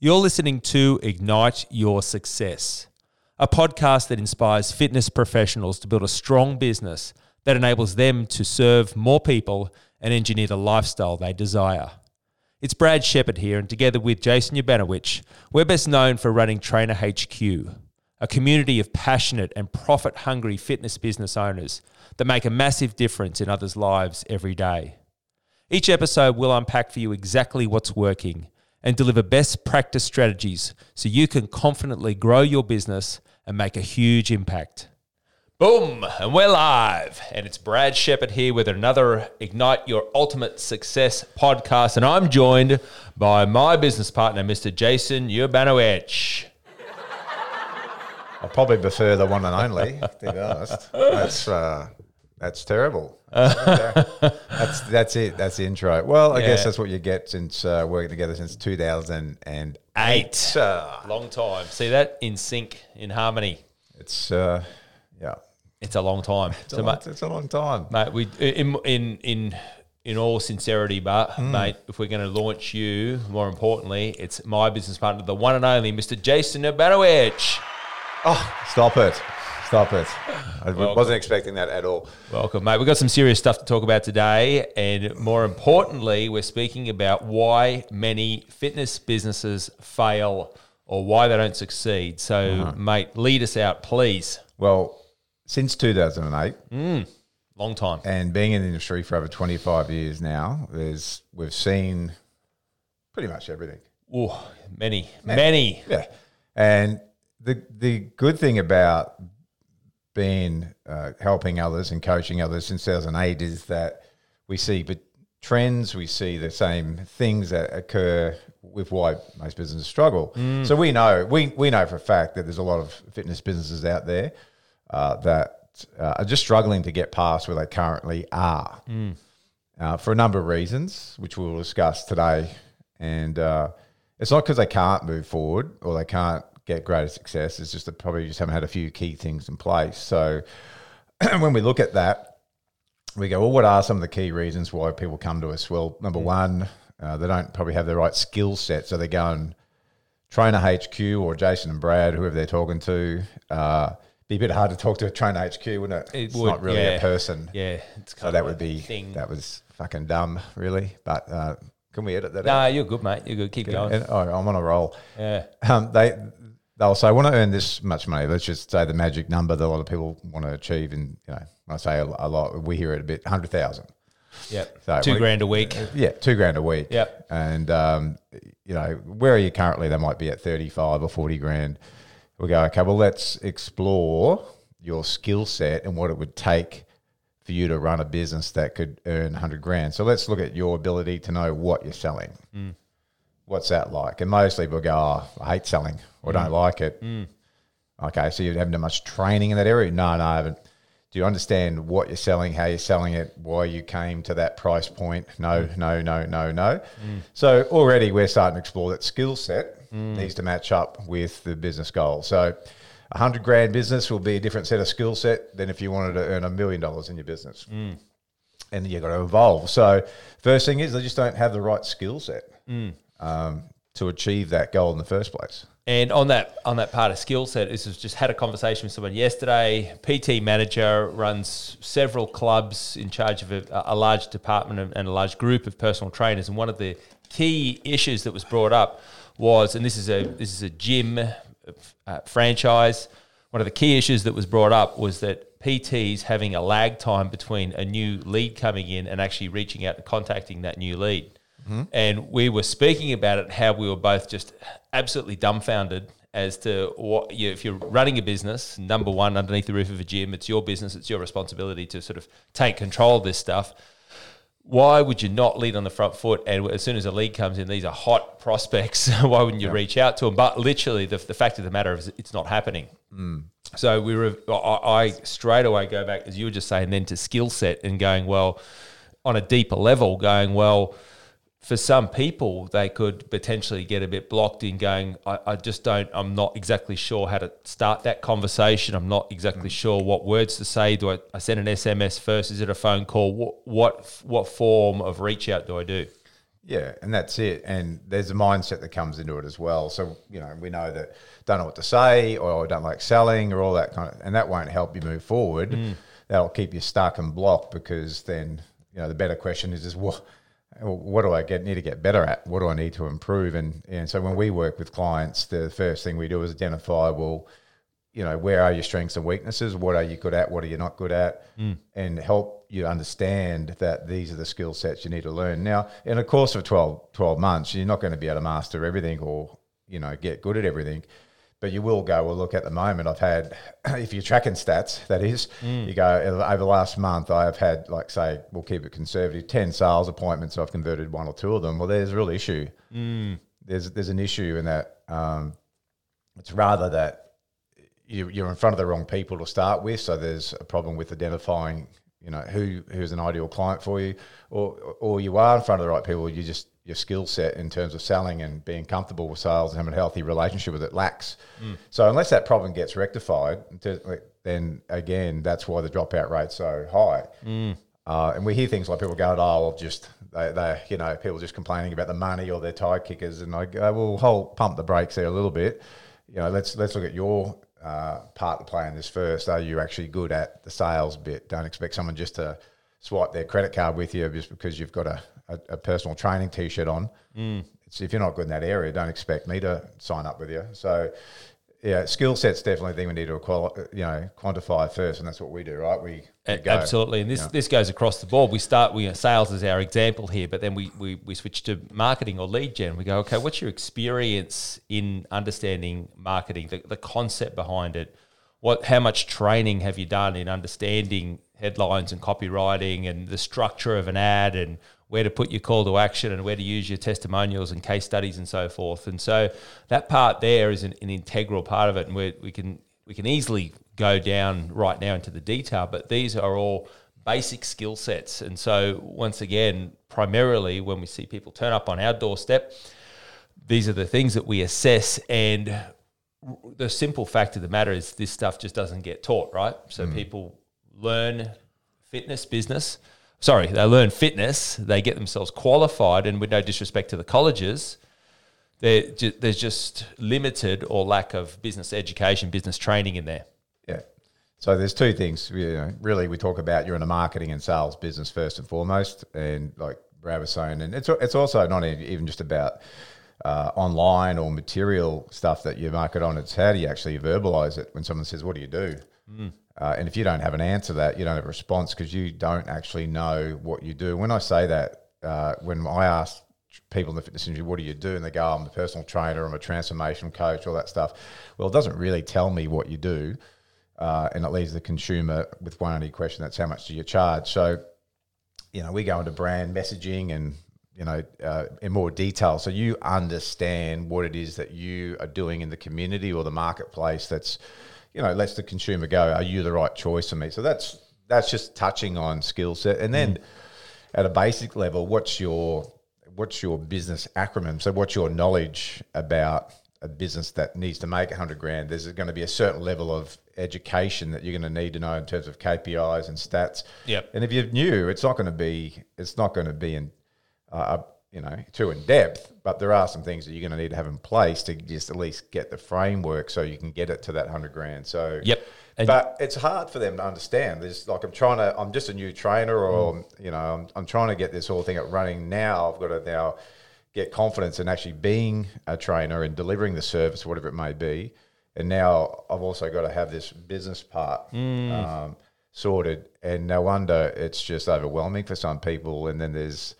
You're listening to Ignite Your Success, a podcast that inspires fitness professionals to build a strong business that enables them to serve more people and engineer the lifestyle they desire. It's Brad Shepard here, and together with Jason Yabanovich, we're best known for running Trainer HQ, a community of passionate and profit-hungry fitness business owners that make a massive difference in others' lives every day. Each episode will unpack for you exactly what's working and deliver best practice strategies so you can confidently grow your business and make a huge impact. Boom, and we're live. And it's Brad Shepard here with another Ignite Your Ultimate Success podcast. And I'm joined by my business partner, Mr. Jason Yabanovich. I probably prefer the one and only, to be honest. That's terrible. That's it. That's the intro. Well, I guess that's what you get since working together since 2008. Long time. See that? In sync, in harmony. It's a long time. It's a long time, mate. We in all sincerity, but mate, if we're going to launch you, more importantly, it's my business partner, the one and only Mr. Jason Yabanovich. Oh, stop it. Stop it. I wasn't expecting that at all. Welcome, mate. We've got some serious stuff to talk about today. And more importantly, we're speaking about why many fitness businesses fail or why they don't succeed. So, mate, lead us out, please. Well, since 2008. Long time. And being in the industry for over 25 years now, we've seen pretty much everything. Oh, many. Yeah. And the good thing about been helping others and coaching others since 2008 is that we see trends, we see the same things that occur with why most businesses struggle. So we know for a fact that there's a lot of fitness businesses out there that are just struggling to get past where they currently are for a number of reasons, which we'll discuss today. And it's not because they can't move forward or they can't get greater success. It's just that probably just haven't had a few key things in place. So when we look at that, we go, well, what are some of the key reasons why people come to us? Well, number one, they don't probably have the right skill set. So they go and Trainer HQ or Jason and Brad, whoever they're talking to. Be a bit hard to talk to a Trainer HQ, wouldn't it? It's not really a person. Yeah. It's kind so that of would be, thing. That was fucking dumb, really. But, can we edit that out? Nah, you're good, mate. You're good. Keep going. I'm on a roll. Yeah. They'll say, I want to earn this much money. Let's just say the magic number that a lot of people want to achieve. And, you know, when I say a lot, we hear it a bit, 100,000. Yeah. So $2,000 a week. Yeah, $2,000 a week. Yeah. And, you know, where are you currently? They might be at 35 or 40 grand. We go, okay, well, let's explore your skill set and what it would take for you to run a business that could earn 100 grand. So let's look at your ability to know what you're selling. What's that like? And mostly people go, I hate selling or don't like it. Okay, so you haven't done much training in that area? No, I haven't. Do you understand what you're selling, how you're selling it, why you came to that price point? No. So already we're starting to explore that skill set needs to match up with the business goal. So a 100 grand business will be a different set of skill set than if you wanted to earn $1 million in your business. And you've got to evolve. So first thing is they just don't have the right skill set to achieve that goal in the first place. And on that part of skill set, is just had a conversation with someone yesterday, PT manager, runs several clubs, in charge of a large department and a large group of personal trainers. And one of the key issues that was brought up was, and this is a gym franchise, one of the key issues that was brought up was that PTs having a lag time between a new lead coming in and actually reaching out and contacting that new lead. And we were speaking about it, how we were both just absolutely dumbfounded as to what if you're running a business, number one, underneath the roof of a gym, it's your business, it's your responsibility to sort of take control of this stuff. Why would you not lead on the front foot? And as soon as a lead comes in, these are hot prospects. Why wouldn't you reach out to them? But literally, the fact of the matter is, it's not happening. So I straight away go back, as you were just saying, then to skill set and going, well, on a deeper level, going, well, for some people, they could potentially get a bit blocked in going, I'm not exactly sure how to start that conversation. I'm not exactly sure what words to say. Do I send an SMS first? Is it a phone call? What form of reach out do I do? Yeah, and that's it. And there's a mindset that comes into it as well. So, you know, we know that don't know what to say or don't like selling or all that kind of, and that won't help you move forward. Mm. That'll keep you stuck and blocked, because then, you know, the better question is what do I need to get better at? What do I need to improve? And so when we work with clients, the first thing we do is identify, well, you know, where are your strengths and weaknesses? What are you good at? What are you not good at? Mm. And help you understand that these are the skill sets you need to learn. Now, in a course of 12 months, you're not going to be able to master everything or, you know, get good at everything. But you will go, well, look, at the moment I've had, if you're tracking stats, that is, you go, over the last month I have had, like, say, we'll keep it conservative, 10 sales appointments, so I've converted one or two of them. Well, there's a real issue. Mm. There's an issue in that it's rather that you're in front of the wrong people to start with, so there's a problem with identifying, you know, who's an ideal client for you, or you are in front of the right people. You just, your skill set in terms of selling and being comfortable with sales and having a healthy relationship with it lacks. Mm. So unless that problem gets rectified, then again, that's why the dropout rate's so high. Mm. And we hear things like people going, oh, you know, people just complaining about the money or their tire kickers, and I go, well, pump the brakes there a little bit. You know, let's look at your part to play in this first. Are you actually good at the sales bit? Don't expect someone just to swipe their credit card with you just because you've got a personal training t-shirt on. Mm. So if you're not good in that area, don't expect me to sign up with you. So yeah, skill set's definitely a thing we need to quantify first, and that's what we do, right? We go. Absolutely, and this goes across the board. We start with sales as our example here, but then we switch to marketing or lead gen. We go, okay, what's your experience in understanding marketing, the concept behind it? How much training have you done in understanding headlines and copywriting and the structure of an ad and where to put your call to action and where to use your testimonials and case studies and so forth? And so that part there is an integral part of it, and we can easily go down right now into the detail, but these are all basic skill sets. And so once again, primarily when we see people turn up on our doorstep, these are the things that we assess, and the simple fact of the matter is this stuff just doesn't get taught, right? So people learn they learn fitness, they get themselves qualified, and with no disrespect to the colleges, there's just limited or lack of business education, business training in there. Yeah. So there's two things. You know, really, we talk about you're in a marketing and sales business first and foremost, and like Brad was saying, and it's also not even just about online or material stuff that you market on. It's how do you actually verbalize it when someone says, what do you do? Mm. And if you don't have an answer to that, you don't have a response, because you don't actually know what you do. When I say that, when I ask people in the fitness industry, what do you do? And they go, I'm a personal trainer, I'm a transformation coach, all that stuff. Well, it doesn't really tell me what you do. And it leaves the consumer with one only question, that's how much do you charge? So, you know, we go into brand messaging and, you know, in more detail, so you understand what it is that you are doing in the community or the marketplace that's, you know, lets the consumer go, are you the right choice for me? So that's just touching on skill set. And then at a basic level, what's your business acronym? So what's your knowledge about a business that needs to make 100 grand? There's going to be a certain level of education that you're going to need to know in terms of KPIs and stats. Yep. And if you're new, it's not going to be in, you know, too in depth, but there are some things that you're going to need to have in place to just at least get the framework so you can get it to that 100 grand. So, yep. And but it's hard for them to understand. There's like, I'm just a new trainer, or you know, I'm trying to get this whole thing up running now. I've got to now get confidence in actually being a trainer and delivering the service, whatever it may be. And now I've also got to have this business part sorted. And no wonder it's just overwhelming for some people. And then there's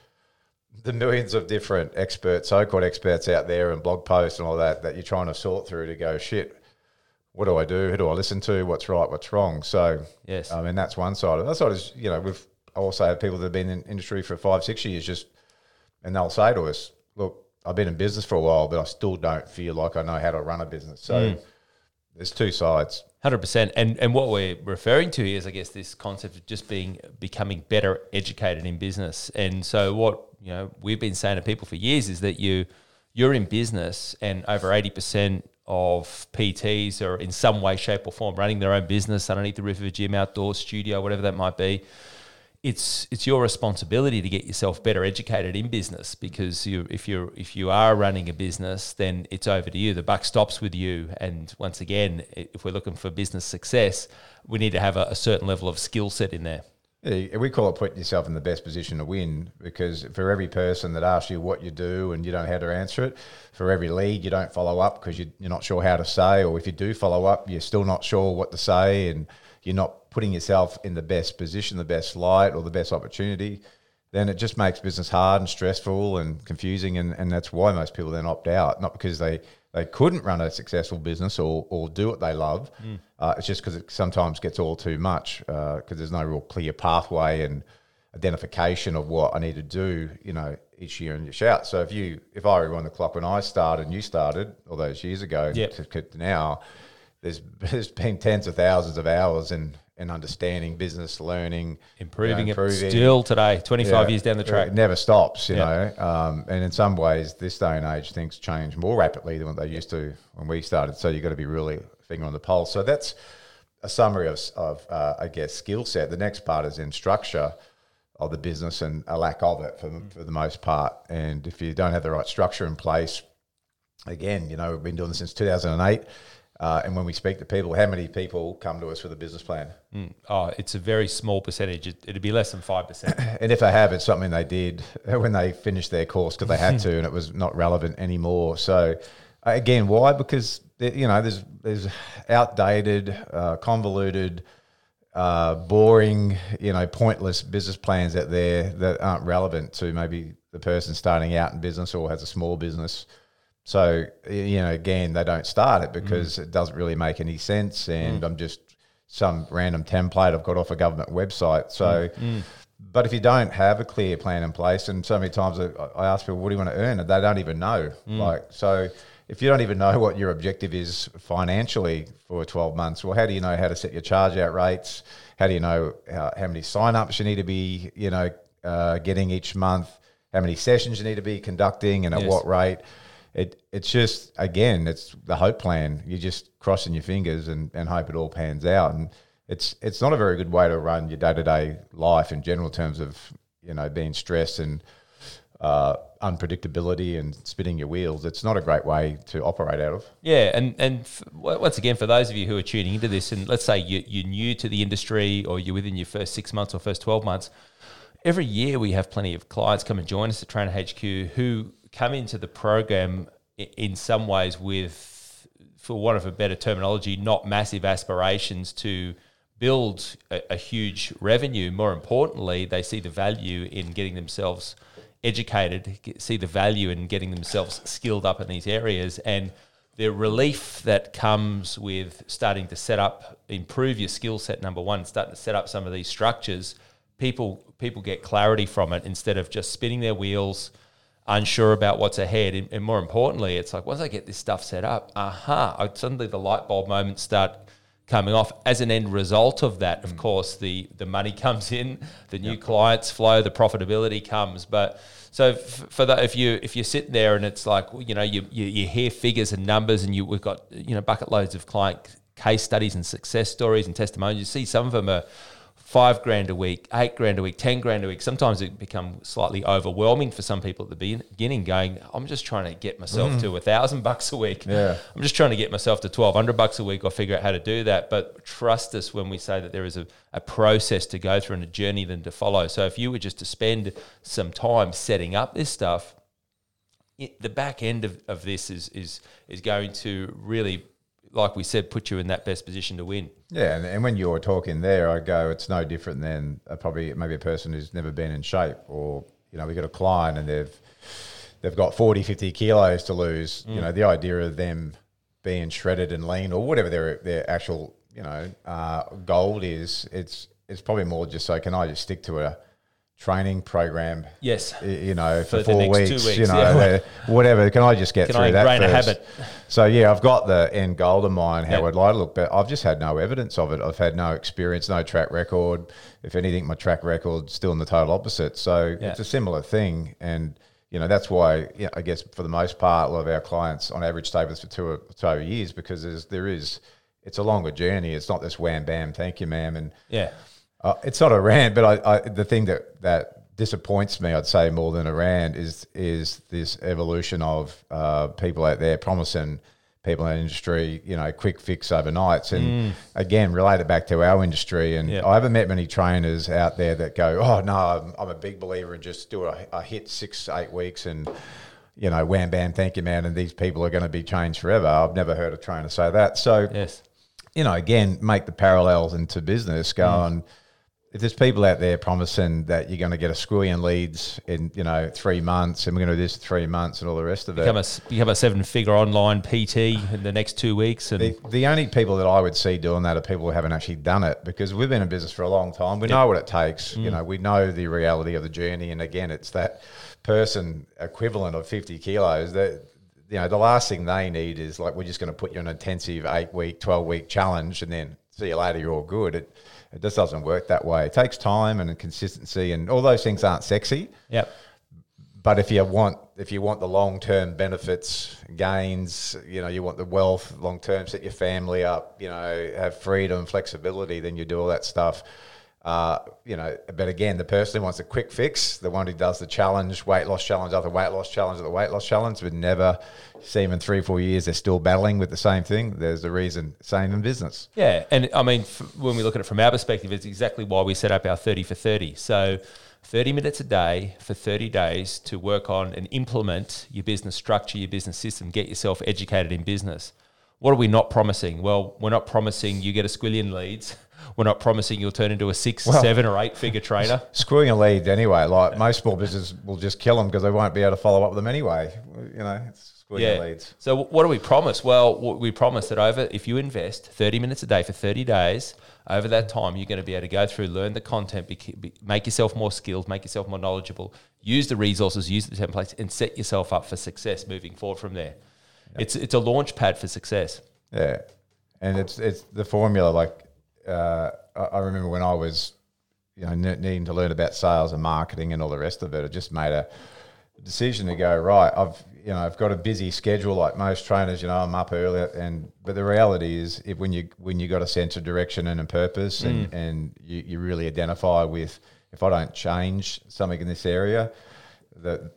the millions of different experts, so-called experts out there, and blog posts and all that you're trying to sort through to go, shit, what do I do? Who do I listen to? What's right? What's wrong? So, yes, I mean, that's one side of it. That side is, you know, we've also had people that have been in industry for 5-6 years and they'll say to us, look, I've been in business for a while, but I still don't feel like I know how to run a business. So there's two sides. 100%. And what we're referring to here is, I guess, this concept of just becoming better educated in business. And so what, you know, we've been saying to people for years is that you're in business, and over 80% of PTs are in some way, shape or form running their own business underneath the roof of a gym, outdoor studio, whatever that might be. it's your responsibility to get yourself better educated in business, because if you are running a business, then it's over to you. The buck stops with you. And once again, if we're looking for business success, we need to have a certain level of skill set in there. We call it putting yourself in the best position to win, because for every person that asks you what you do and you don't know how to answer it, for every lead you don't follow up because you're not sure how to say, or if you do follow up, you're still not sure what to say, and you're not putting yourself in the best position, the best light, or the best opportunity, then it just makes business hard and stressful and confusing, and that's why most people then opt out, not because they couldn't run a successful business or do what they love. It's just because it sometimes gets all too much, because there's no real clear pathway and identification of what I need to do, each year and each out. So if I rewind the clock when I started and you started all those years ago, yep, to now, there's been tens of thousands of hours in understanding business, learning, improving. Still today, 25 years down the track. It never stops, you know. And in some ways, this day and age, things change more rapidly than what they used to when we started. So you've got to be really finger on the pulse. So that's a summary of I guess, skill set. The next part is in structure of the business and a lack of it for the most part. And if you don't have the right structure in place, again, we've been doing this since 2008. And when we speak to people, how many people come to us with a business plan? Oh, it's a very small percentage. It'd be less than 5%. And if they have, it's something they did when they finished their course because they had to, and it was not relevant anymore. So again, why? Because, there's outdated, convoluted, boring, pointless business plans out there that aren't relevant to maybe the person starting out in business or has a small business. So, again, they don't start it because it doesn't really make any sense, and I'm just some random template I've got off a government website. So, but if you don't have a clear plan in place, and so many times I ask people, what do you want to earn? And they don't even know. So if you don't even know what your objective is financially for 12 months, well, how do you know how to set your charge out rates? How do you know how many sign-ups you need to be, getting each month? How many sessions you need to be conducting and at what rate? It's just, again, it's the hope plan. You're just crossing your fingers and hope it all pans out. And it's not a very good way to run your day-to-day life in general terms of, being stressed and unpredictability and spinning your wheels. It's not a great way to operate out of. Yeah, and once again, for those of you who are tuning into this, and let's say you're new to the industry or you're within your first 6 months or first 12 months, every year we have plenty of clients come and join us at Trainer HQ who come into the program in some ways with, for want of a better terminology, not massive aspirations to build a huge revenue. More importantly, they see the value in getting themselves educated, see the value in getting themselves skilled up in these areas, and the relief that comes with starting to set up, improve your skill set, number one, starting to set up some of these structures. People get clarity from it instead of just spinning their wheels, unsure about what's ahead, and more importantly, it's like once I get this stuff set up, suddenly the light bulb moments start coming off. As an end result of that, of course, the money comes in, the new clients flow, the profitability comes. But so for that, if you're sitting there and it's like you hear figures and numbers, and we've got bucket loads of client case studies and success stories and testimonials. You see some of them are $5,000 a week, $8,000 a week, $10,000 a week. Sometimes it becomes slightly overwhelming for some people at the beginning, going, I'm just trying to get myself to $1,000 a week. Yeah. I'm just trying to get myself to $1,200 a week or figure out how to do that. But trust us when we say that there is a process to go through and a journey then to follow. So if you were just to spend some time setting up this stuff, the back end of this is going to really, like we said, put you in that best position to win. Yeah, and when you're talking there, I go, it's no different than maybe a person who's never been in shape, or, we got a client and they've got 40, 50 kilos to lose. The idea of them being shredded and lean or whatever their actual, goal is, it's probably more just so, can I just stick to a training program? Yes. For 4 weeks, 2 weeks, whatever. Can I just get through that first? Can I ingrain a habit? So, I've got the end goal in mind, how I'd like to look, but I've just had no evidence of it. I've had no experience, no track record. If anything, my track record's still in the total opposite. So it's a similar thing. And, that's why, I guess, for the most part, a lot of our clients on average stay with us for 2 or so years because it's a longer journey. It's not this wham, bam, thank you, ma'am. And It's not a rant, but the thing that disappoints me, I'd say more than a rant, is this evolution of people out there promising people in the industry, quick fix overnights. And again, relate it back to our industry. And I haven't met many trainers out there that go, oh, no, I'm a big believer in just do a hit 6 to 8 weeks and, wham, bam, thank you, man, and these people are going to be changed forever. I've never heard a trainer say that. So, again, make the parallels into business going, if there's people out there promising that you're going to get a squillion leads in, 3 months, and we're going to do this 3 months and all the rest of become a 7-figure online PT in the next 2 weeks. And the only people that I would see doing that are people who haven't actually done it, because we've been in business for a long time. We know what it takes. We know the reality of the journey. And again, it's that person equivalent of 50 kilos that, the last thing they need is like, we're just going to put you on an intensive 8-week, 12-week challenge and then see you later, you're all good. It just doesn't work that way. It takes time and consistency, and all those things aren't sexy. Yep. But if you want the long-term benefits, gains, you want the wealth, long-term, set your family up, have freedom, flexibility, then you do all that stuff. But again, the person who wants a quick fix, the one who does the challenge, weight loss challenge, other weight loss challenge, other weight loss challenge, would never see them in 3 or 4 years. They're still battling with the same thing. There's a reason, same in business. Yeah. And I mean, when we look at it from our perspective, it's exactly why we set up our 30 for 30. So 30 minutes a day for 30 days to work on and implement your business structure, your business system, get yourself educated in business. What are we not promising? Well, we're not promising you get a squillion leads. We're not promising you'll turn into a 6, 7 or 8 figure trainer. Screwing a lead anyway. Most small businesses will just kill them because they won't be able to follow up with them anyway. It's screwing leads. So what do we promise? Well, we promise that if you invest 30 minutes a day for 30 days, over that time, you're going to be able to go through, learn the content, make yourself more skilled, make yourself more knowledgeable, use the resources, use the templates, and set yourself up for success moving forward from there. Yep. It's a launch pad for success. Yeah. And it's the formula, I remember when I was, needing to learn about sales and marketing and all the rest of it. I just made a decision to go, right, I've got a busy schedule like most trainers. I'm up early, but the reality is, if when you got a sense of direction and a purpose, and you really identify with, if I don't change something in this area, the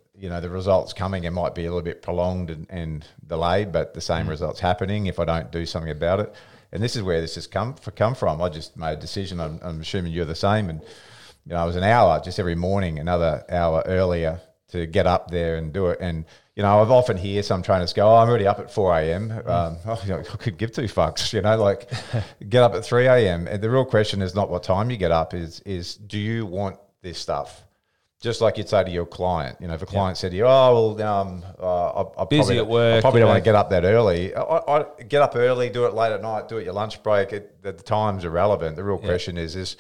results coming, it might be a little bit prolonged and delayed, but the same results happening if I don't do something about it. And this is where this has come from. I just made a decision. I'm assuming you're the same. And, I was an hour, just every morning, another hour earlier to get up there and do it. And, I've often hear some trainers go, oh, I'm already up at 4 a.m. I could give two fucks, get up at 3 a.m. And the real question is not what time you get up, is do you want this stuff? Just like you'd say to your client, if a client said to you, "Oh, well, I'm busy at work. I probably don't want to get up that early." I get up early, do it late at night, do it your lunch break. The time's irrelevant. The real question is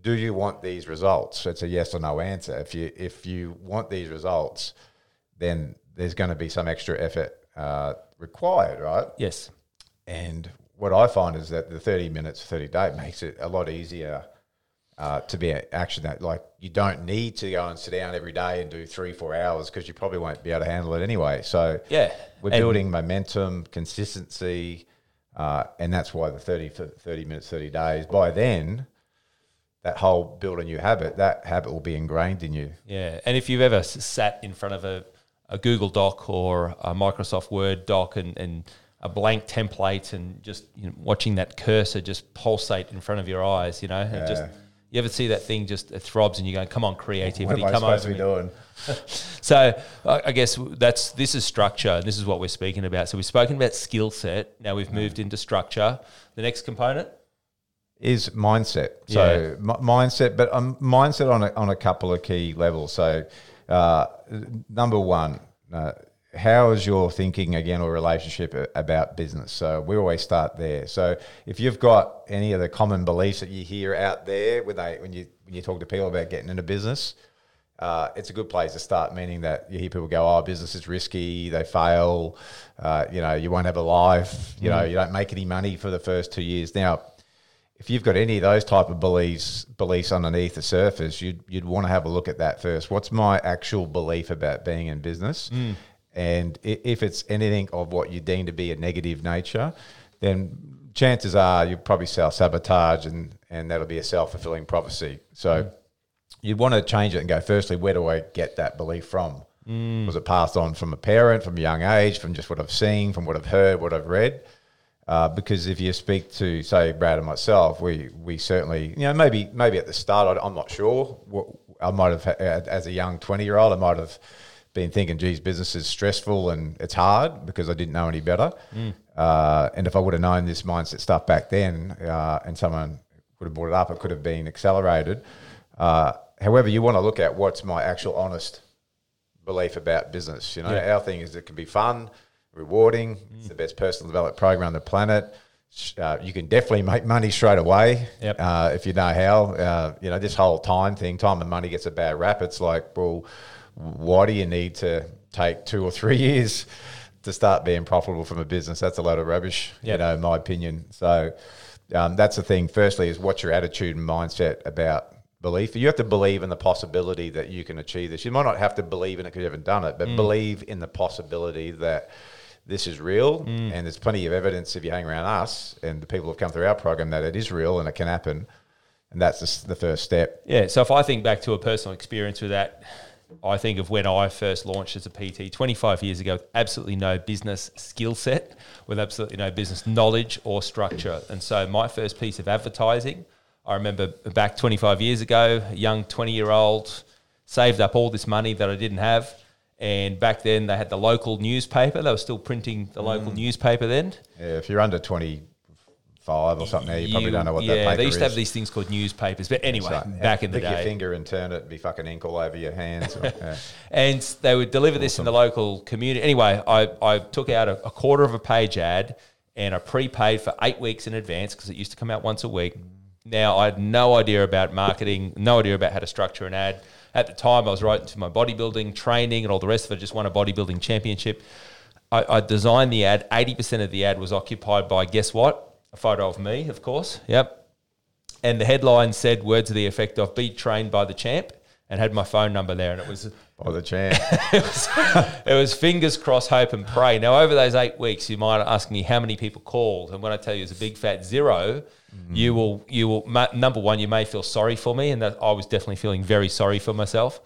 do you want these results? It's a yes or no answer. If you want these results, then there's going to be some extra effort required, right? Yes. And what I find is that the 30 minutes, 30 day makes it a lot easier. To be action that you don't need to go and sit down every day and do 3-4 hours because you probably won't be able to handle it anyway. So we're building momentum, consistency, and that's why the 30 minutes, 30 days. By then, that whole build a new habit, that habit will be ingrained in you. Yeah, and if you've ever sat in front of a Google Doc or a Microsoft Word doc and a blank template and just watching that cursor just pulsate in front of your eyes, and just... You ever see that thing just throbs and you're going, come on, creativity, come on. What am I supposed to be doing? So I guess this is structure, and this is what we're speaking about. So we've spoken about skill set. Now we've moved into structure. The next component? Is mindset. So mindset, but mindset on a couple of key levels. So number one, how is your thinking, again, or relationship about business? So we always start there. So if you've got any of the common beliefs that you hear out there when you talk to people about getting into business, it's a good place to start, meaning that you hear people go, oh, business is risky, they fail, you won't have a life, you don't make any money for the first 2 years. Now, if you've got any of those type of beliefs underneath the surface, you'd want to have a look at that first. What's my actual belief about being in business? And if it's anything of what you deem to be a negative nature, then chances are you'll probably self-sabotage and that'll be a self-fulfilling prophecy. So you'd want to change it and go, firstly, where do I get that belief from? Was it passed on from a parent, from a young age, from just what I've seen, from what I've heard, what I've read? Because if you speak to, say, Brad and myself, we certainly, you know, maybe at the start, I'm not sure. I might have, as a young 20-year-old, I might have been thinking, geez, business is stressful and it's hard because I didn't know any better. And if I would have known this mindset stuff back then and someone would have brought it up, it could have been accelerated. However, you want to look at what's my actual honest belief about business. You know, our thing is it can be fun, rewarding. It's the best personal development program on the planet. You can definitely make money straight away if you know how. You know, this whole time thing, time and money gets a bad rap. It's like, well, why do you need to take 2 or 3 years to start being profitable from a business? That's a load of rubbish, you know, in my opinion. So that's the thing, firstly, is what's your attitude and mindset about belief? You have to believe in the possibility that you can achieve this. You might not have to believe in it because you haven't done it, but believe in the possibility that this is real. And there's plenty of evidence if you hang around us and the people who've come through our program that it is real and it can happen. And that's just the first step. Yeah. So if I think back to a personal experience with that, I think of when I first launched as a PT 25 years ago with absolutely no business skill set, with absolutely no business knowledge or structure. And so my first piece of advertising, I remember back 25 years ago, a young 20-year-old saved up all this money that I didn't have. And back then they had the local newspaper. They were still printing the local newspaper then. Yeah, if you're under 25 or something now, you probably don't know what that paper is. Yeah, they used to have these things called newspapers. But anyway, back in the day. Pick your finger and turn it and be fucking ink all over your hands. And they would deliver this in the local community. Anyway, I took out a quarter of a page ad and I prepaid for 8 weeks in advance because it used to come out once a week. Now, I had no idea about marketing, no idea about how to structure an ad. At the time, I was right into my bodybuilding training and all the rest of it. I just won a bodybuilding championship. I designed the ad. 80% of the ad was occupied by, guess what? A photo of me, of course. Yep. And the headline said words to the effect of, be trained by the champ, and had my phone number there. And it was... by the champ. it was fingers crossed, hope and pray. Now, over those 8 weeks, you might ask me how many people called. And when I tell you it's a big fat zero... You will. Number one, you may feel sorry for me, and that I was definitely feeling very sorry for myself.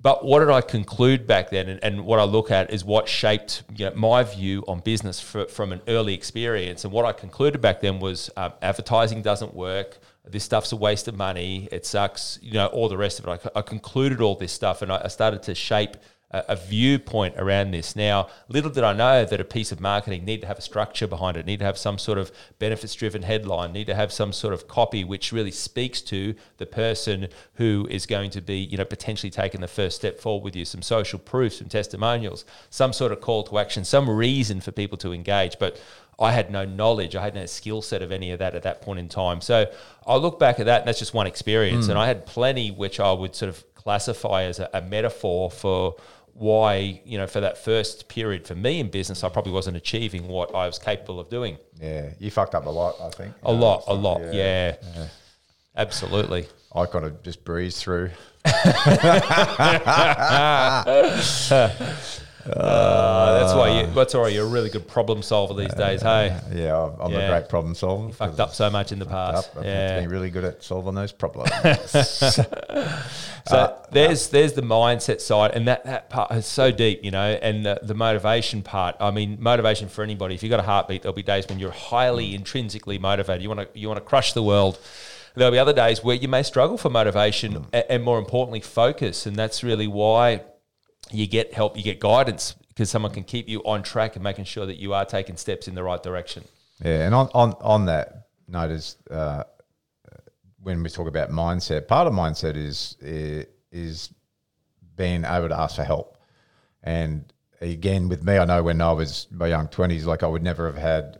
But what did I conclude back then, and what I look at is what shaped my view on business from an early experience. And what I concluded back then was advertising doesn't work. This stuff's a waste of money. It sucks. You know, all the rest of it. I concluded all this stuff, and I started to shape a viewpoint around this. Now, little did I know that a piece of marketing need to have a structure behind it, need to have some sort of benefits-driven headline, need to have some sort of copy which really speaks to the person who is going to be, potentially taking the first step forward with you, some social proof, some testimonials, some sort of call to action, some reason for people to engage. But I had no knowledge. I had no skill set of any of that at that point in time. So I look back at that, and that's just one experience. And I had plenty which I would sort of classify as a metaphor for why, for that first period for me in business, I probably wasn't achieving what I was capable of doing. Yeah, you fucked up a lot, I think. A lot, yeah. Absolutely. I kind of just breezed through. That's why you're a really good problem solver these days, hey? Yeah, I'm a great problem solver. You fucked up so much in the past. I've been really good at solving those problems. There's the mindset side, and that part is so deep, and the motivation part. I mean, motivation for anybody. If you've got a heartbeat, there'll be days when you're highly intrinsically motivated. You want to crush the world. There'll be other days where you may struggle for motivation and more importantly, focus, and that's really why you get help, you get guidance, because someone can keep you on track and making sure that you are taking steps in the right direction. Yeah, and on that note is when we talk about mindset, part of mindset is being able to ask for help. And again, with me, I know when I was my young 20s, like I would never have had,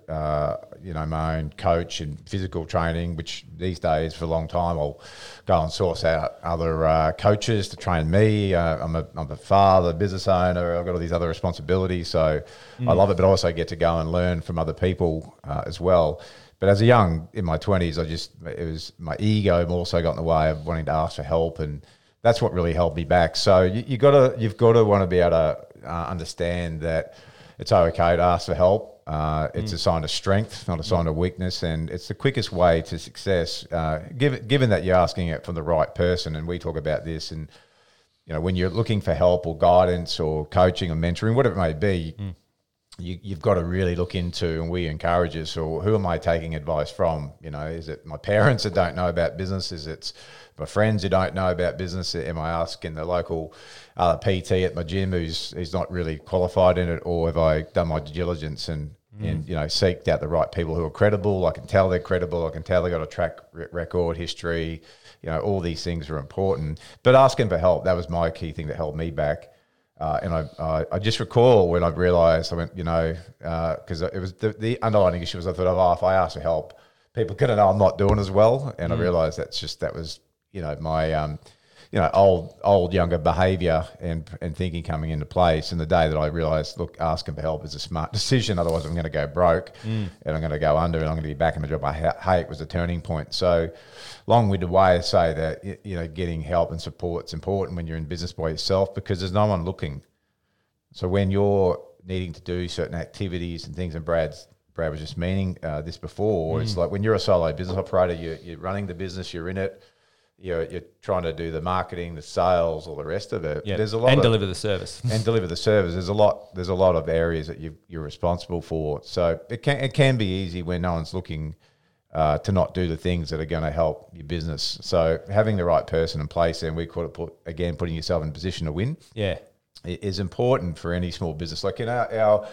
my own coach and physical training, which these days for a long time I'll go and source out other coaches to train me. I'm a father, business owner. I've got all these other responsibilities. So I love it, but I also get to go and learn from other people as well. But as a young, in my 20s, it was my ego more so got in the way of wanting to ask for help, and that's what really held me back. So you've got to want to be able to understand that it's okay to ask for help. It's a sign of strength, not a sign of weakness, and it's the quickest way to success, given that you're asking it from the right person. And we talk about this, and you know, when you're looking for help or guidance or coaching or mentoring, whatever it may be, you've got to really look into, and we encourage this, or who am I taking advice from? You know, is it my parents that don't know about business? Is it my friends who don't know about business? Am I asking the local PT at my gym who's not really qualified in it? Or have I done my due diligence and you know, seeked out the right people who are credible? I can tell they're credible. I can tell they've got a track record, history. You know, all these things are important. But asking for help, that was my key thing that held me back. And I just recall when I realised, I went, you know, because it was the underlying issue was I thought, if I ask for help, people are going to know I'm not doing as well. And I realised that was, you know, my, you know, old younger behaviour and thinking coming into place. And the day that I realised, look, asking for help is a smart decision. Otherwise, I'm going to go broke and I'm going to go under and I'm going to be back in the job I hate was a turning point. So long-winded way to say that, you know, getting help and support is important when you're in business by yourself because there's no one looking. So when you're needing to do certain activities and things, and Brad was just meaning this before, it's like when you're a solo business operator, you're running the business, you're in it. You're trying to do the marketing, the sales, all the rest of it. Yeah. There's a lot and deliver the service. And deliver the service. There's a lot of areas that you're responsible for. So it can be easy when no one's looking to not do the things that are going to help your business. So having the right person in place, and we call it putting yourself in a position to win. Yeah, is important for any small business. Like in our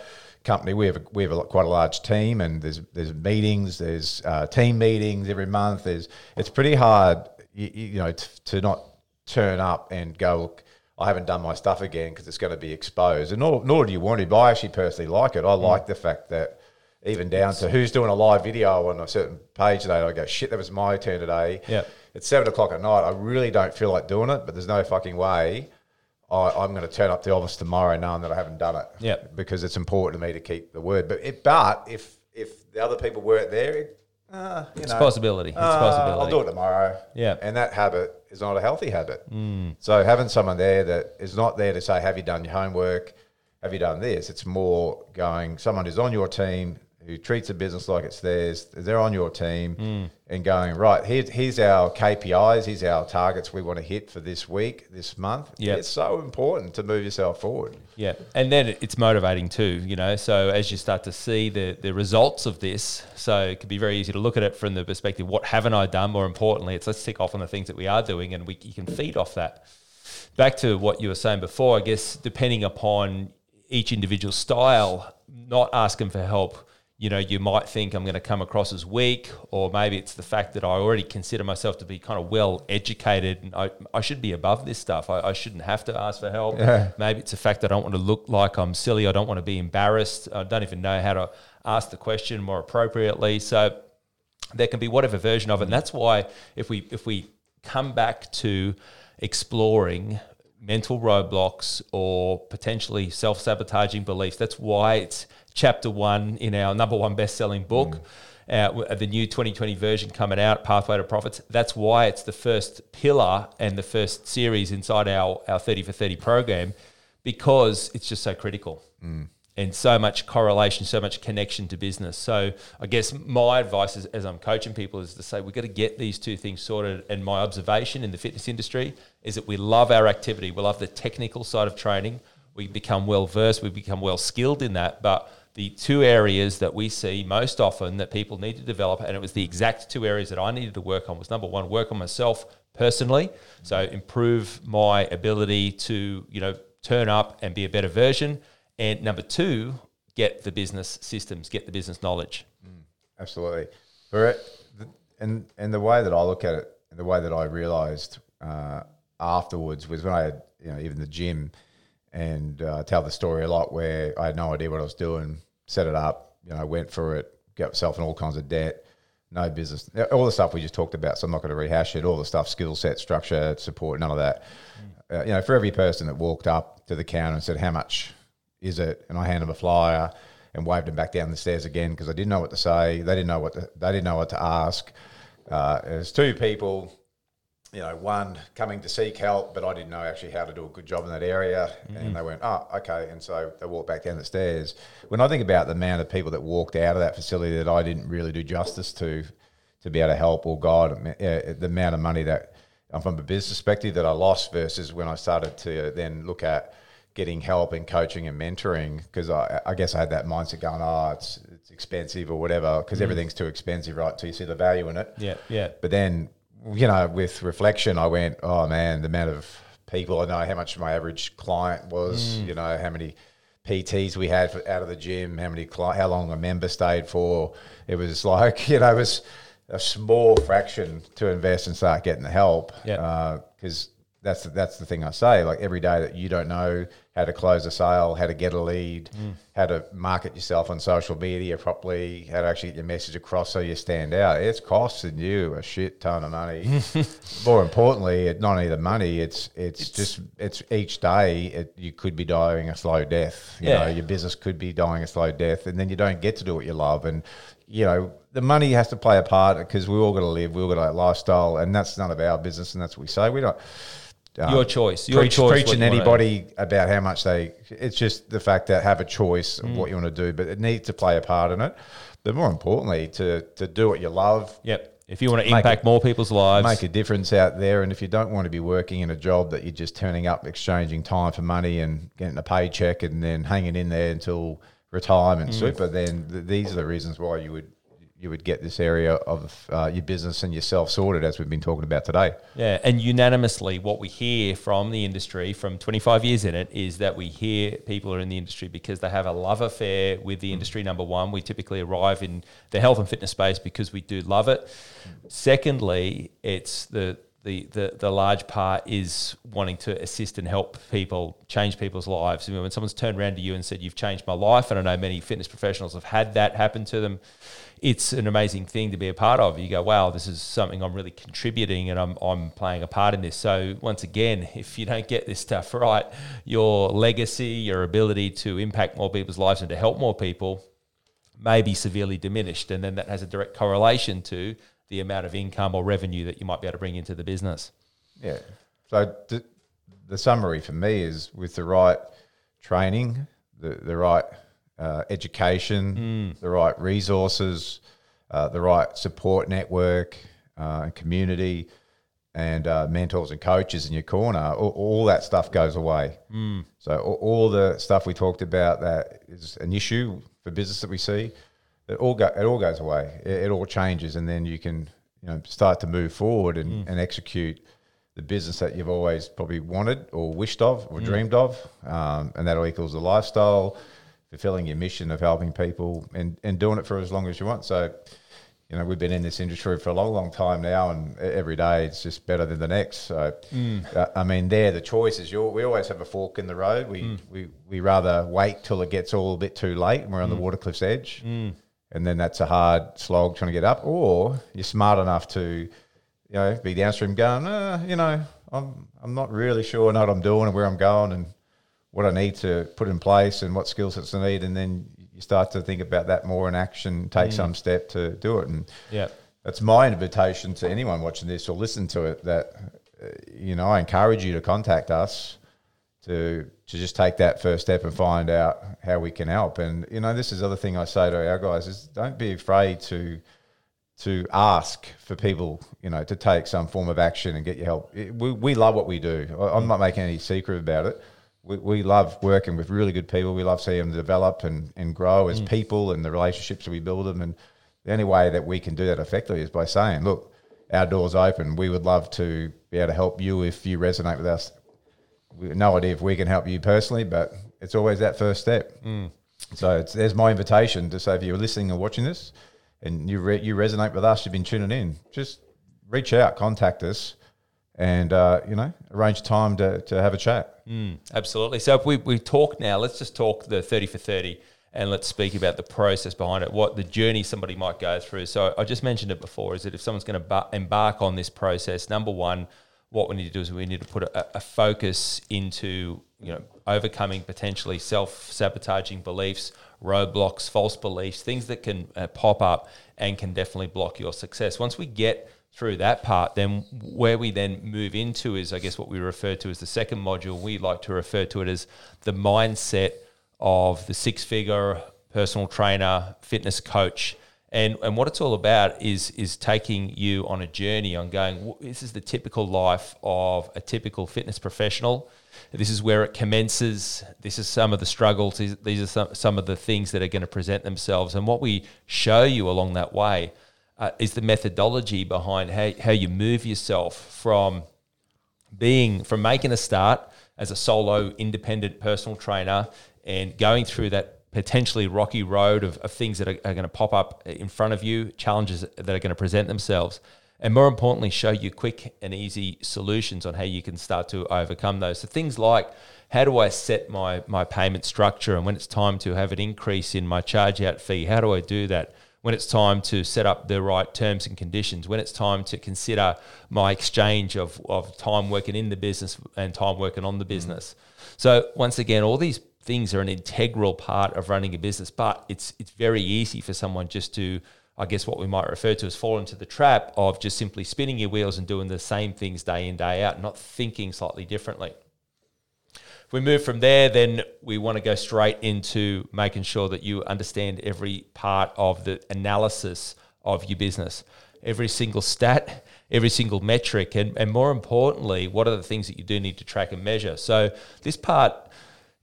company, we have quite a large team, and there's meetings, there's team meetings every month. It's pretty hard. You know, to not turn up and go, look, I haven't done my stuff again because it's going to be exposed. And nor do you want it, but I actually personally like it. I like the fact that even down to who's doing a live video on a certain page today, I go, shit, that was my turn today. Yeah. It's 7:00 at night. I really don't feel like doing it, but there's no fucking way I'm going to turn up to the office tomorrow knowing that I haven't done it. Yeah. Because it's important to me to keep the word. But if the other people weren't there, it's a possibility. I'll do it tomorrow. Yeah. And that habit is not a healthy habit. Mm. So having someone there that is not there to say, have you done your homework? Have you done this? It's more going, someone who's on your team who treats the business like it's theirs. They're on your team and going, right, here's our KPIs. Here's our targets we want to hit for this week, this month. Yep. It's so important to move yourself forward. Yeah. And then it's motivating too, you know. So as you start to see the results of this, so it could be very easy to look at it from the perspective, what haven't I done? More importantly, it's let's tick off on the things that we are doing, and you can feed off that. Back to what you were saying before, I guess, depending upon each individual style, not asking for help. You know, you might think I'm going to come across as weak, or maybe it's the fact that I already consider myself to be kind of well educated and I should be above this stuff. I shouldn't have to ask for help. Yeah. Maybe it's the fact that I don't want to look like I'm silly. I don't want to be embarrassed. I don't even know how to ask the question more appropriately. So there can be whatever version of it. And that's why if we come back to exploring mental roadblocks or potentially self-sabotaging beliefs, that's why it's chapter 1 in our number 1 best-selling book, the new 2020 version coming out, Pathway to Profits. That's why it's the first pillar and the first series inside our 30 for 30 program, because it's just so critical and so much correlation, so much connection to business. So I guess my advice is, as I'm coaching people, is to say we've got to get these two things sorted. And my observation in the fitness industry is that we love our activity. We love the technical side of training. We become well-versed. We become well-skilled in that. But the two areas that we see most often that people need to develop, and it was the exact two areas that I needed to work on, was number one, work on myself personally. So improve my ability to, you know, turn up and be a better version. And number two, get the business systems, get the business knowledge. Absolutely. And the way that I look at it, and the way that I realised afterwards was when I had, you know, even the gym, and tell the story a lot, where I had no idea what I was doing, set it up, you know, went for it, got myself in all kinds of debt, no business, all the stuff we just talked about, so I'm not going to rehash it, all the stuff, skill set, structure, support, none of that. You know, for every person that walked up to the counter and said, how much is it? And I handed them a flyer and waved them back down the stairs again because I didn't know what to say. They didn't know what to ask. There's two people you know, one, coming to seek help, but I didn't know actually how to do a good job in that area. Mm-hmm. And they went, oh, okay. And so they walked back down the stairs. When I think about the amount of people that walked out of that facility that I didn't really do justice to be able to help or guide, the amount of money that, from a business perspective, that I lost versus when I started to then look at getting help and coaching and mentoring, because I guess I had that mindset going, it's expensive or whatever, because everything's too expensive, right, until you see the value in it. Yeah, yeah. But then, you know, with reflection, I went, oh, man, the amount of people I know, how much my average client was, you know, how many PTs we had out of the gym, how long a member stayed for. It was like, you know, it was a small fraction to invest and start getting the help, because that's the thing I say, like every day that you don't know how to close a sale, how to get a lead, how to market yourself on social media properly, how to actually get your message across so you stand out. It's costing you a shit ton of money. More importantly, it's not only the money, it's each day you could be dying a slow death. You know, your business could be dying a slow death, and then you don't get to do what you love. And, you know, the money has to play a part because we all got to live, we all got a lifestyle, and that's none of our business, and that's what we say. We don't... Your choice. Preaching anybody about how much it's just the fact that have a choice of what you want to do, but it needs to play a part in it. But more importantly, to do what you love. Yep. If you want to impact more people's lives. Make a difference out there. And if you don't want to be working in a job that you're just turning up, exchanging time for money and getting a paycheck and then hanging in there until retirement super, then these are the reasons why you would get this area of your business and yourself sorted, as we've been talking about today. Yeah, and unanimously what we hear from the industry, from 25 years in it, is that we hear people are in the industry because they have a love affair with the industry, number one. We typically arrive in the health and fitness space because we do love it. Secondly, it's the large part is wanting to assist and help people change people's lives. I mean, when someone's turned around to you and said, you've changed my life, and I know many fitness professionals have had that happen to them, it's an amazing thing to be a part of. You go, wow, this is something I'm really contributing and I'm playing a part in this. So once again, if you don't get this stuff right, your legacy, your ability to impact more people's lives and to help more people may be severely diminished. And then that has a direct correlation to the amount of income or revenue that you might be able to bring into the business. Yeah. So the summary for me is, with the right training, the right education, the right resources, the right support network, community, and mentors and coaches in your corner, all that stuff goes away. So all the stuff we talked about that is an issue for business that we see, it all goes away. It all changes, and then you can, you know, start to move forward and execute the business that you've always probably wanted or wished of or dreamed of, and that all equals the lifestyle, fulfilling your mission of helping people and doing it for as long as you want. So, you know, we've been in this industry for a long, long time now, and every day it's just better than the next. So, I mean, the choice is yours. We always have a fork in the road. We rather wait till it gets all a bit too late and we're on the watercliff's edge. And then that's a hard slog trying to get up, or you're smart enough to, you know, be downstream going, you know, I'm not really sure what I'm doing and where I'm going and what I need to put in place and what skill sets I need. And then you start to think about that more in action, take some step to do it. And that's my invitation to anyone watching this or listening to it, that, you know, I encourage you to contact us to just take that first step and find out how we can help. And, you know, this is the other thing I say to our guys is, don't be afraid to ask for people, you know, to take some form of action and get your help. We love what we do. I'm not making any secret about it. We love working with really good people. We love seeing them develop and grow as people, and the relationships we build them. And the only way that we can do that effectively is by saying, look, our door's open. We would love to be able to help you if you resonate with us. We have no idea if we can help you personally, but it's always that first step. So there's my invitation to say, if you're listening or watching this and you resonate with us, you've been tuning in, just reach out, contact us, and, you know, arrange time to have a chat. Absolutely. So if we talk now, let's just talk the 30 for 30 and let's speak about the process behind it, what the journey somebody might go through. So I just mentioned it before, is that if someone's going to embark on this process, number one, what we need to do is we need to put a focus into, you know, overcoming potentially self-sabotaging beliefs, roadblocks, false beliefs, things that can pop up and can definitely block your success. Once we get through that part, then where we then move into is, I guess, what we refer to as the second module. We like to refer to it as the mindset of the six-figure personal trainer, fitness coach. And what it's all about is taking you on a journey, on going, this is the typical life of a typical fitness professional. This is where it commences. This is some of the struggles. These are some of the things that are going to present themselves. And what we show you along that way is the methodology behind how you move yourself from making a start as a solo independent personal trainer and going through that potentially rocky road of things that are going to pop up in front of you, challenges that are going to present themselves, and more importantly, show you quick and easy solutions on how you can start to overcome those. So things like, how do I set my payment structure? And when it's time to have an increase in my charge out fee, how do I do that? When it's time to set up the right terms and conditions, when it's time to consider my exchange of time working in the business and time working on the business. So once again, all these things are an integral part of running a business, but it's very easy for someone just to, I guess what we might refer to as fall into the trap of just simply spinning your wheels and doing the same things day in, day out, not thinking slightly differently. If we move from there, then we want to go straight into making sure that you understand every part of the analysis of your business, every single stat, every single metric, and more importantly, what are the things that you do need to track and measure. So this part,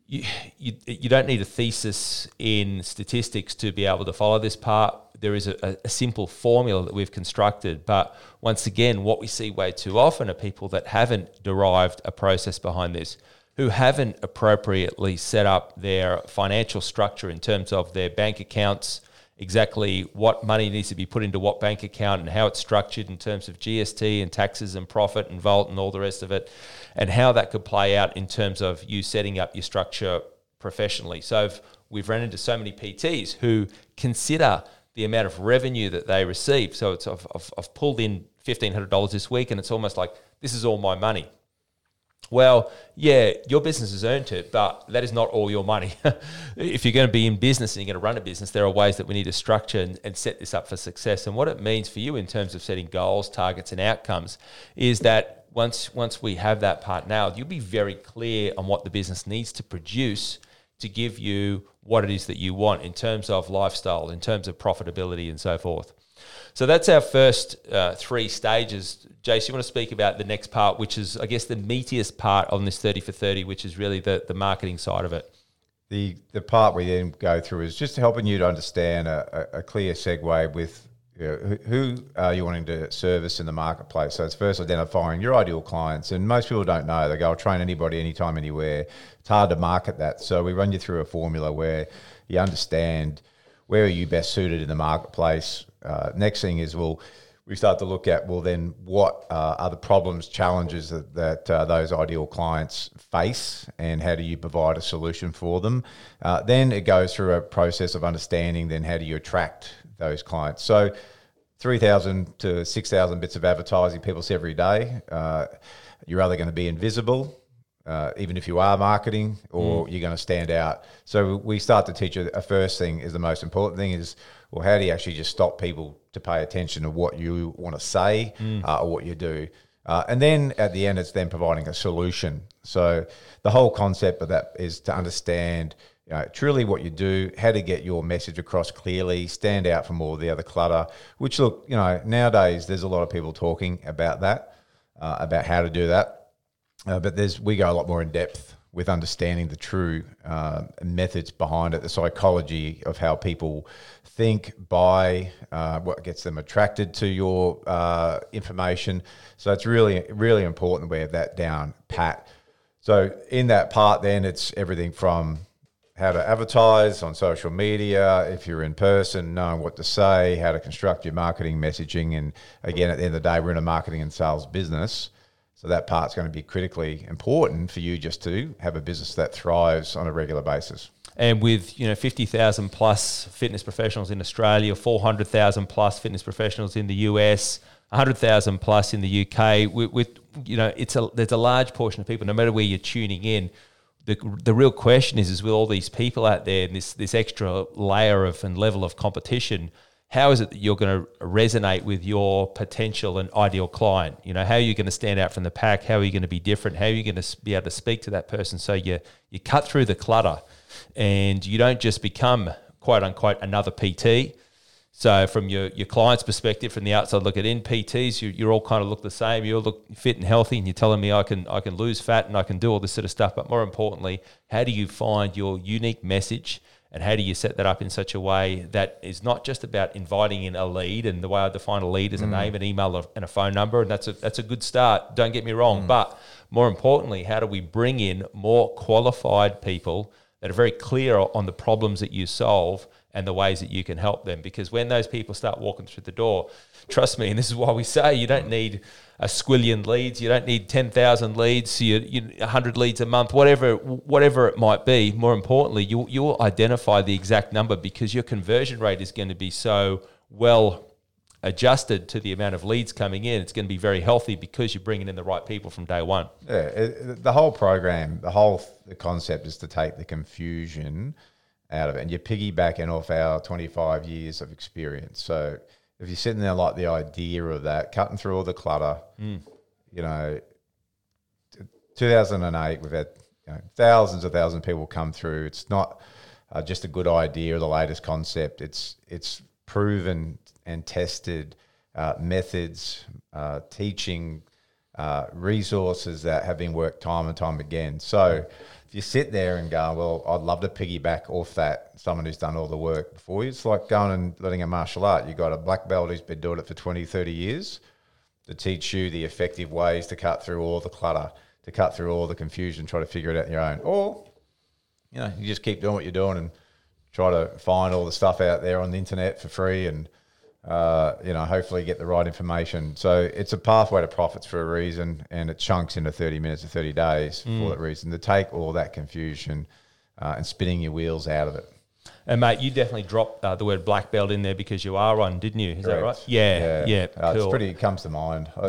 You don't need a thesis in statistics to be able to follow this part. There is a simple formula that we've constructed. But once again, what we see way too often are people that haven't derived a process behind this, who haven't appropriately set up their financial structure in terms of their bank accounts, exactly what money needs to be put into what bank account and how it's structured in terms of GST and taxes and profit and vault and all the rest of it, and how that could play out in terms of you setting up your structure professionally. So we've run into so many PTs who consider the amount of revenue that they receive. So it's I've pulled in $1,500 this week, and it's almost like, this is all my money. Well, yeah, your business has earned it, but that is not all your money. If you're going to be in business and you're going to run a business, there are ways that we need to structure and set this up for success. And what it means for you in terms of setting goals, targets, and outcomes is that once we have that part nailed, you'll be very clear on what the business needs to produce to give you what it is that you want in terms of lifestyle, in terms of profitability, and so forth. So that's our first three stages. Jace, you want to speak about the next part, which is, I guess, the meatiest part on this 30 for 30, which is really the marketing side of it. The part we then go through is just helping you to understand a clear segue with, you know, who are you wanting to service in the marketplace. So it's first identifying your ideal clients. And most people don't know. They go, I'll train anybody, anytime, anywhere. It's hard to market that. So we run you through a formula where you understand where are you best suited in the marketplace. Next thing is, we start to look at, then what are the problems, challenges that those ideal clients face, and how do you provide a solution for them? Then it goes through a process of understanding, then how do you attract those clients? So 3,000 to 6,000 bits of advertising people see every day. You're either going to be invisible, even if you are marketing, or you're going to stand out. So we start to teach you, first thing is the most important thing is, well, how do you actually just stop people to pay attention to what you want to say or what you do? And then at the end, it's then providing a solution. So the whole concept of that is to understand, you know, truly what you do, how to get your message across clearly, stand out from all the other clutter, which, look, you know, nowadays there's a lot of people talking about that, about how to do that. But we go a lot more in depth with understanding the true methods behind it, the psychology of how people think, buy, what gets them attracted to your information. So it's really, really important we have that down pat. So in that part then, it's everything from how to advertise on social media, if you're in person, knowing what to say, how to construct your marketing messaging. And again, at the end of the day, we're in a marketing and sales business. So that part's going to be critically important for you just to have a business that thrives on a regular basis. And with, you know, 50,000 plus fitness professionals in Australia, 400,000 plus fitness professionals in the US, 100,000 plus in the UK, you know, there's a large portion of people, no matter where you're tuning in. The real question is with all these people out there and this extra layer of and level of competition, how is it that you're going to resonate with your potential and ideal client? You know, how are you going to stand out from the pack? How are you going to be different? How are you going to be able to speak to that person so you cut through the clutter and you don't just become, quote unquote, another PT? So from your client's perspective, from the outside look at in, PTs, you all kind of look the same. You all look fit and healthy, and you're telling me I can lose fat and I can do all this sort of stuff. But more importantly, how do you find your unique message, and how do you set that up in such a way that is not just about inviting in a lead? And the way I define a lead is a name, an email, and a phone number, and that's a good start. Don't get me wrong, but more importantly, how do we bring in more qualified people that are very clear on the problems that you solve and the ways that you can help them? Because when those people start walking through the door, trust me, and this is why we say you don't need a squillion leads, you don't need 10,000 leads, 100 leads a month, whatever it might be. More importantly, you'll identify the exact number, because your conversion rate is going to be so well adjusted to the amount of leads coming in. It's going to be very healthy because you're bringing in the right people from day one. Yeah, the whole program, the concept is to take the confusion out of it, and you're piggybacking off our 25 years of experience. So if you're sitting there like the idea of that, cutting through all the clutter, 2008, we've had thousands of people come through. It's not just a good idea or the latest concept. It's proven and tested methods, teaching, resources that have been worked time and time again. So if you sit there and go, well, I'd love to piggyback off that, someone who's done all the work before you, it's like going and learning a martial art. You've got a black belt who's been doing it for 20, 30 years to teach you the effective ways to cut through all the clutter, to cut through all the confusion, try to figure it out on your own. Or, you just keep doing what you're doing and try to find all the stuff out there on the internet for free and, hopefully get the right information. So it's a pathway to profits for a reason, and it chunks into 30 minutes or 30 days for that reason, to take all that confusion and spinning your wheels out of it. And, mate, you definitely dropped the word black belt in there because you are one, didn't you? Is Correct. That right? Yeah. Cool. It comes to mind. I've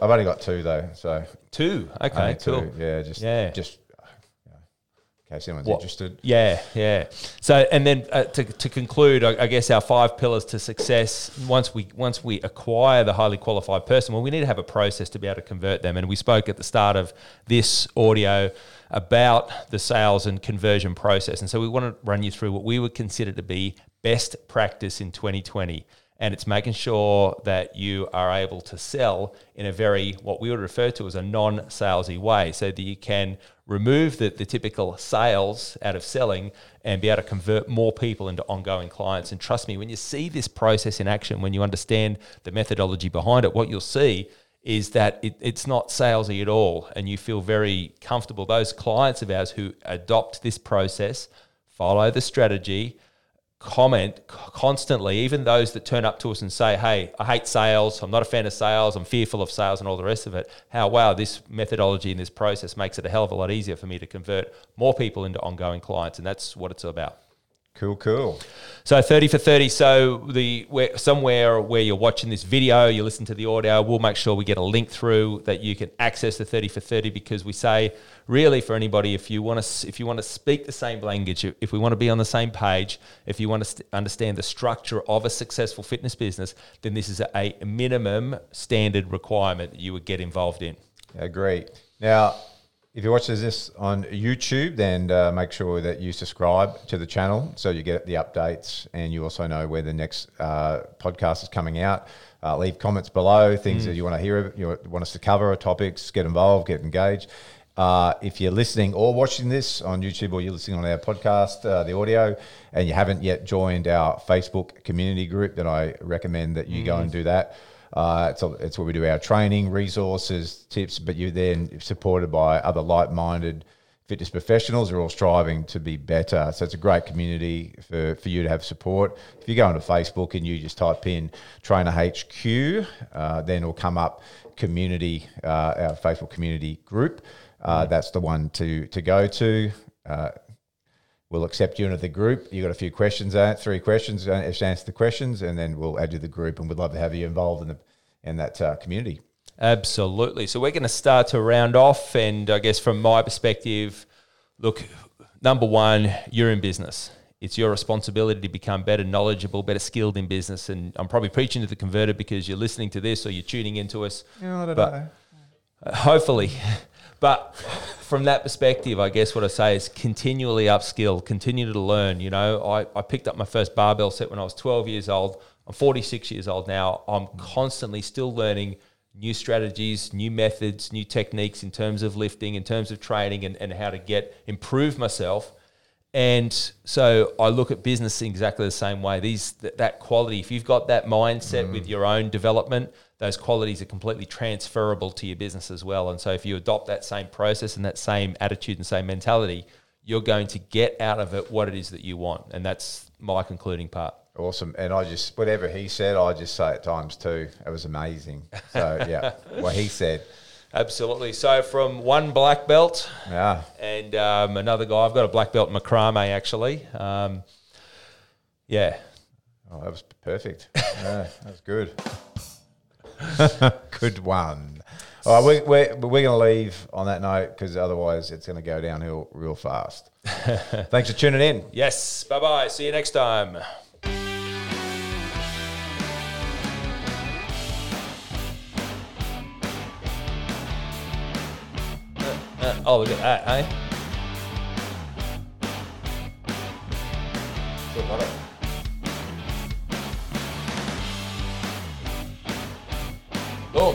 only got two, though. So two? Okay, cool. Two. Yeah, just in case anyone's interested. Yeah. So, and then to conclude, I guess our 5 pillars to success, once we acquire the highly qualified person, well, we need to have a process to be able to convert them. And we spoke at the start of this audio about the sales and conversion process. And so we want to run you through what we would consider to be best practice in 2020. And it's making sure that you are able to sell in a very, what we would refer to as a non-salesy way, so that you can remove the typical sales out of selling and be able to convert more people into ongoing clients. And trust me, when you see this process in action, when you understand the methodology behind it, what you'll see is that it's not salesy at all, and you feel very comfortable. Those clients of ours who adopt this process, follow the strategy, comment constantly, even those that turn up to us and say, hey, I hate sales, I'm not a fan of sales, I'm fearful of sales and all the rest of it, this methodology and this process makes it a hell of a lot easier for me to convert more people into ongoing clients. And that's what it's about. Cool. So 30 for 30. So somewhere where you're watching this video, you listen to the audio, we'll make sure we get a link through that you can access the 30 for 30, because we say really for anybody, if you want to speak the same language, if we want to be on the same page, if you want to understand the structure of a successful fitness business, then this is a minimum standard requirement that you would get involved in. Yeah, great. Now, if you watch this on YouTube, then make sure that you subscribe to the channel so you get the updates, and you also know where the next podcast is coming out. Leave comments below, things that you want to hear, you want us to cover, topics, get involved, get engaged. If you're listening or watching this on YouTube, or you're listening on our podcast, the audio, and you haven't yet joined our Facebook community group, then I recommend that you go and do that. It's where we do our training, resources, tips, but you're then supported by other like-minded fitness professionals who are all striving to be better. So it's a great community for you to have support. If you go onto Facebook and you just type in Trainer HQ, then it'll come up community, our Facebook community group. That's the one to go to. We'll accept you into the group. You've got a few questions, 3 questions, answer the questions, and then we'll add you to the group, and we'd love to have you involved in that community. Absolutely. So we're going to start to round off, and I guess from my perspective, look, number 1, you're in business. It's your responsibility to become better knowledgeable, better skilled in business. And I'm probably preaching to the converted because you're listening to this or you're tuning into us. Yeah, I don't know. Hopefully. But from that perspective, I guess what I say is continually upskill, continue to learn. You know, I picked up my first barbell set when I was 12 years old. I'm 46 years old now. I'm constantly still learning new strategies, new methods, new techniques in terms of lifting, in terms of training, and how to improve myself. And so I look at business in exactly the same way. That quality, if you've got that mindset with your own development, those qualities are completely transferable to your business as well. And so if you adopt that same process and that same attitude and same mentality, you're going to get out of it what it is that you want. And that's my concluding part. Awesome. And I just, whatever he said, I just say at times too. It was amazing. So yeah, what he said. Absolutely. So from one black belt and another guy, I've got a black belt in macrame actually. Oh, that was perfect. Yeah, that was good. Good one. All right, we're going to leave on that note because otherwise it's going to go downhill real fast. Thanks for tuning in. Yes. Bye-bye. See you next time. Oh, look at that, eh?